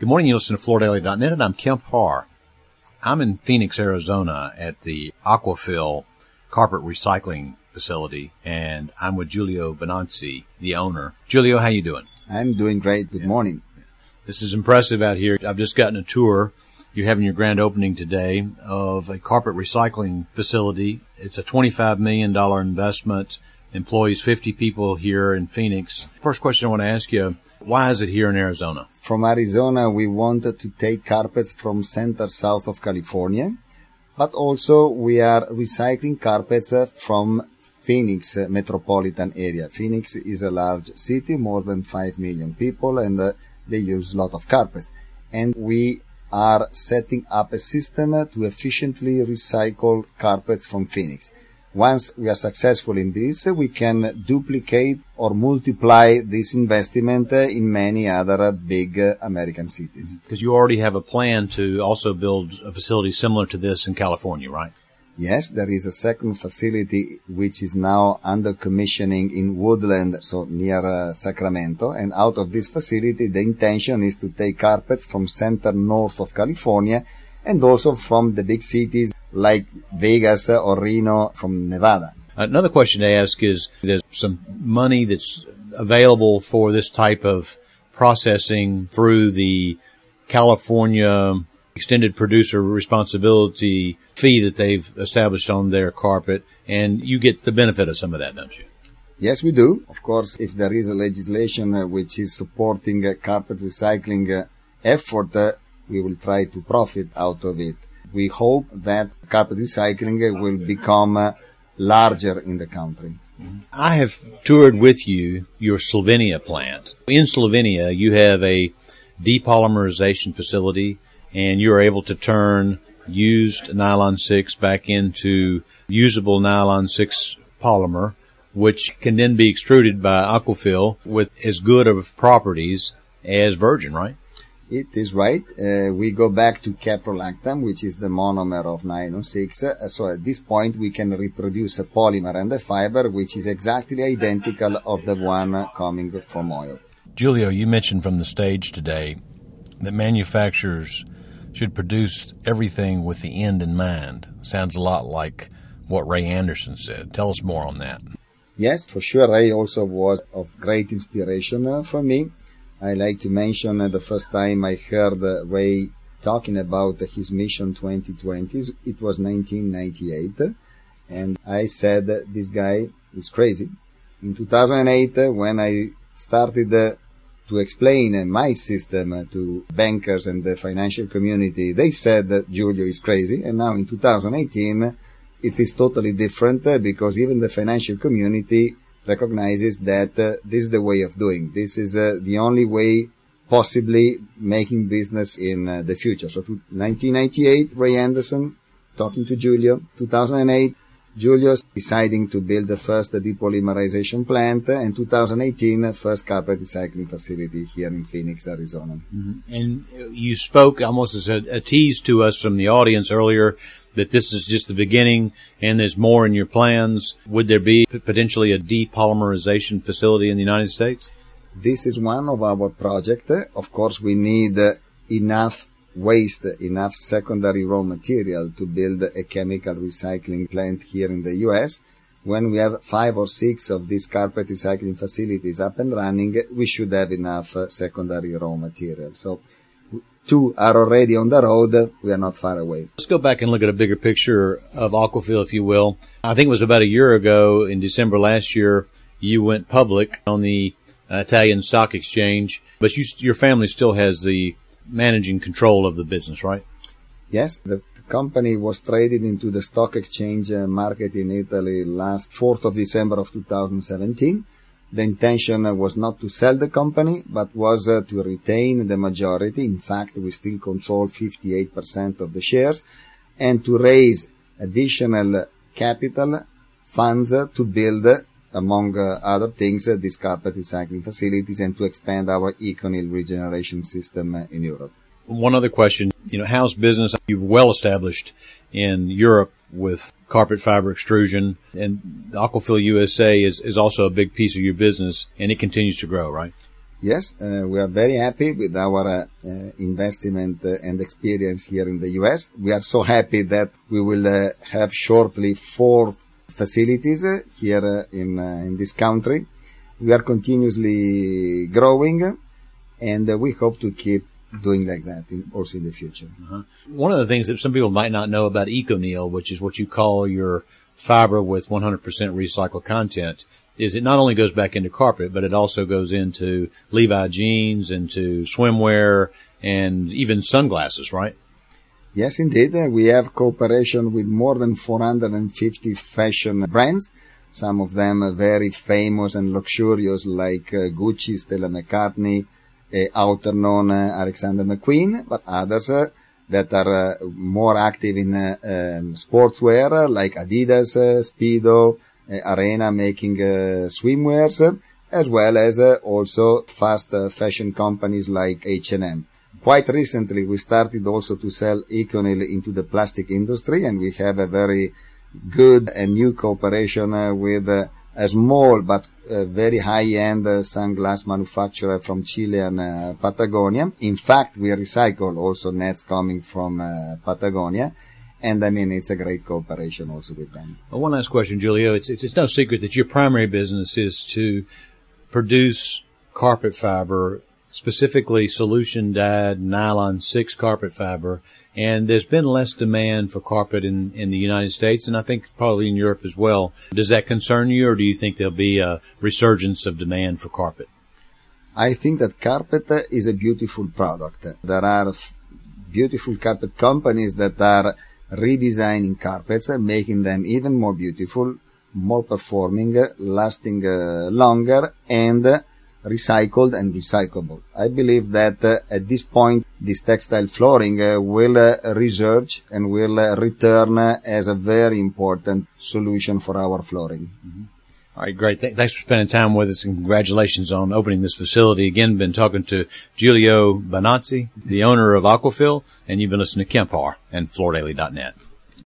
Good morning. You listen to Florida Daily.net, and I'm Kemp Harr. I'm in Phoenix, Arizona at the Aquafil carpet recycling facility, and I'm with Giulio Bonazzi, the owner. Giulio, how you doing? I'm doing great. Good morning. This is impressive out here. I've just gotten a tour. You're having your grand opening today of a carpet recycling facility. It's a $25 million investment, employs 50 people here in Phoenix. First question I want to ask you, why is it here in Arizona? From Arizona, we wanted to take carpets from center south of California, but also we are recycling carpets from Phoenix metropolitan area. Phoenix is a large city, more than 5 million people, and they use a lot of carpets. And we are setting up a system to efficiently recycle carpets from Phoenix. Once we are successful in this, we can duplicate or multiply this investment in many other big American cities. Because you already have a plan to also build a facility similar to this in California, right? Yes, there is a second facility which is now under commissioning in Woodland, so near Sacramento. And out of this facility, the intention is to take carpets from center north of California and also from the big cities like Vegas or Reno from Nevada. Another question to ask is, there's some money that's available for this type of processing through the California extended producer responsibility fee that they've established on their carpet, and you get the benefit of some of that, don't you? Yes, we do. Of course, if there is a legislation which is supporting a carpet recycling effort, we will try to profit out of it. We hope that carpet recycling will become larger in the country. I have toured with you your Slovenia plant. In Slovenia, you have a depolymerization facility, and you're able to turn used nylon 6 back into usable nylon 6 polymer, which can then be extruded by Aquafil with as good of properties as virgin, right? It is right. We go back to caprolactam, which is the monomer of nylon 6. So at this point, we can reproduce a polymer and a fiber, which is exactly identical of the one coming from oil. Giulio, you mentioned from the stage today that manufacturers should produce everything with the end in mind. Sounds a lot like what Ray Anderson said. Tell us more on that. Yes, for sure. Ray also was of great inspiration for me. I like to mention the first time I heard Ray talking about his Mission 2020, it was 1998. And I said, this guy is crazy. In 2008, when I started to explain my system to bankers and the financial community, they said that Giulio is crazy. And now in 2018, it is totally different because even the financial community recognizes that this is the way of doing. This is the only way possibly making business in the future. So 1998, Ray Anderson talking to Giulio. 2008, Giulio deciding to build the first depolymerization plant, and 2018, first carpet recycling facility here in Phoenix, Arizona. Mm-hmm. And you spoke almost as a tease to us from the audience earlier that this is just the beginning and there's more in your plans. Would there be potentially a depolymerization facility in the United States? This is one of our projects. Of course, we need enough waste, enough secondary raw material to build a chemical recycling plant here in the U.S. When we have 5 or 6 of these carpet recycling facilities up and running, we should have enough secondary raw material. So 2 are already on the road. We are not far away. Let's go back and look at a bigger picture of Aquafil, if you will. I think it was about a year ago, in December last year, you went public on the Italian Stock Exchange, but your family still has the managing control of the business, right? Yes, the company was traded into the stock exchange market in Italy last 4th of December of 2017. The intention was not to sell the company, but was to retain the majority. In fact, we still control 58% of the shares, and to raise additional capital funds to build, among other things, these carpet recycling facilities, and to expand our Econyl regeneration system in Europe. One other question, how's business? You've well established in Europe with carpet fiber extrusion, and Aquafil USA is also a big piece of your business, and it continues to grow, right? Yes, we are very happy with our investment and experience here in the US. We are so happy that we will have shortly 4 facilities here in this country. We are continuously growing, and we hope to keep doing like that also in the future. Uh-huh. One of the things that some people might not know about Econyl, which is what you call your fiber with 100% recycled content, is it not only goes back into carpet, but it also goes into Levi jeans, into swimwear, and even sunglasses, right? Yes, indeed. We have cooperation with more than 450 fashion brands. Some of them are very famous and luxurious, like Gucci, Stella McCartney, Outernone, Alexander McQueen, but others that are more active in sportswear, like Adidas, Speedo, Arena making swimwears, as well as also fast fashion companies like H&M. Quite recently, we started also to sell Econyl into the plastic industry, and we have a very good and new cooperation with a small but very high-end sunglass manufacturer from Chile and Patagonia. In fact, we recycle also nets coming from Patagonia. And I mean, it's a great cooperation also with them. Well, one last question, Giulio. It's no secret that your primary business is to produce carpet fiber, specifically solution dyed nylon 6 carpet fiber. And there's been less demand for carpet in the United States, and I think probably in Europe as well. Does that concern you, or do you think there'll be a resurgence of demand for carpet? I think that carpet is a beautiful product. There are beautiful carpet companies that are redesigning carpets, making them even more beautiful, more performing, lasting longer, and recycled and recyclable. I believe that at this point, this textile flooring will resurge and will return as a very important solution for our flooring. Mm-hmm. All right, great. Thanks for spending time with us, and congratulations on opening this facility. Again, been talking to Giulio Bonazzi, the owner of Aquafil, and you've been listening to Kemp Harr and FloridaDaily.net.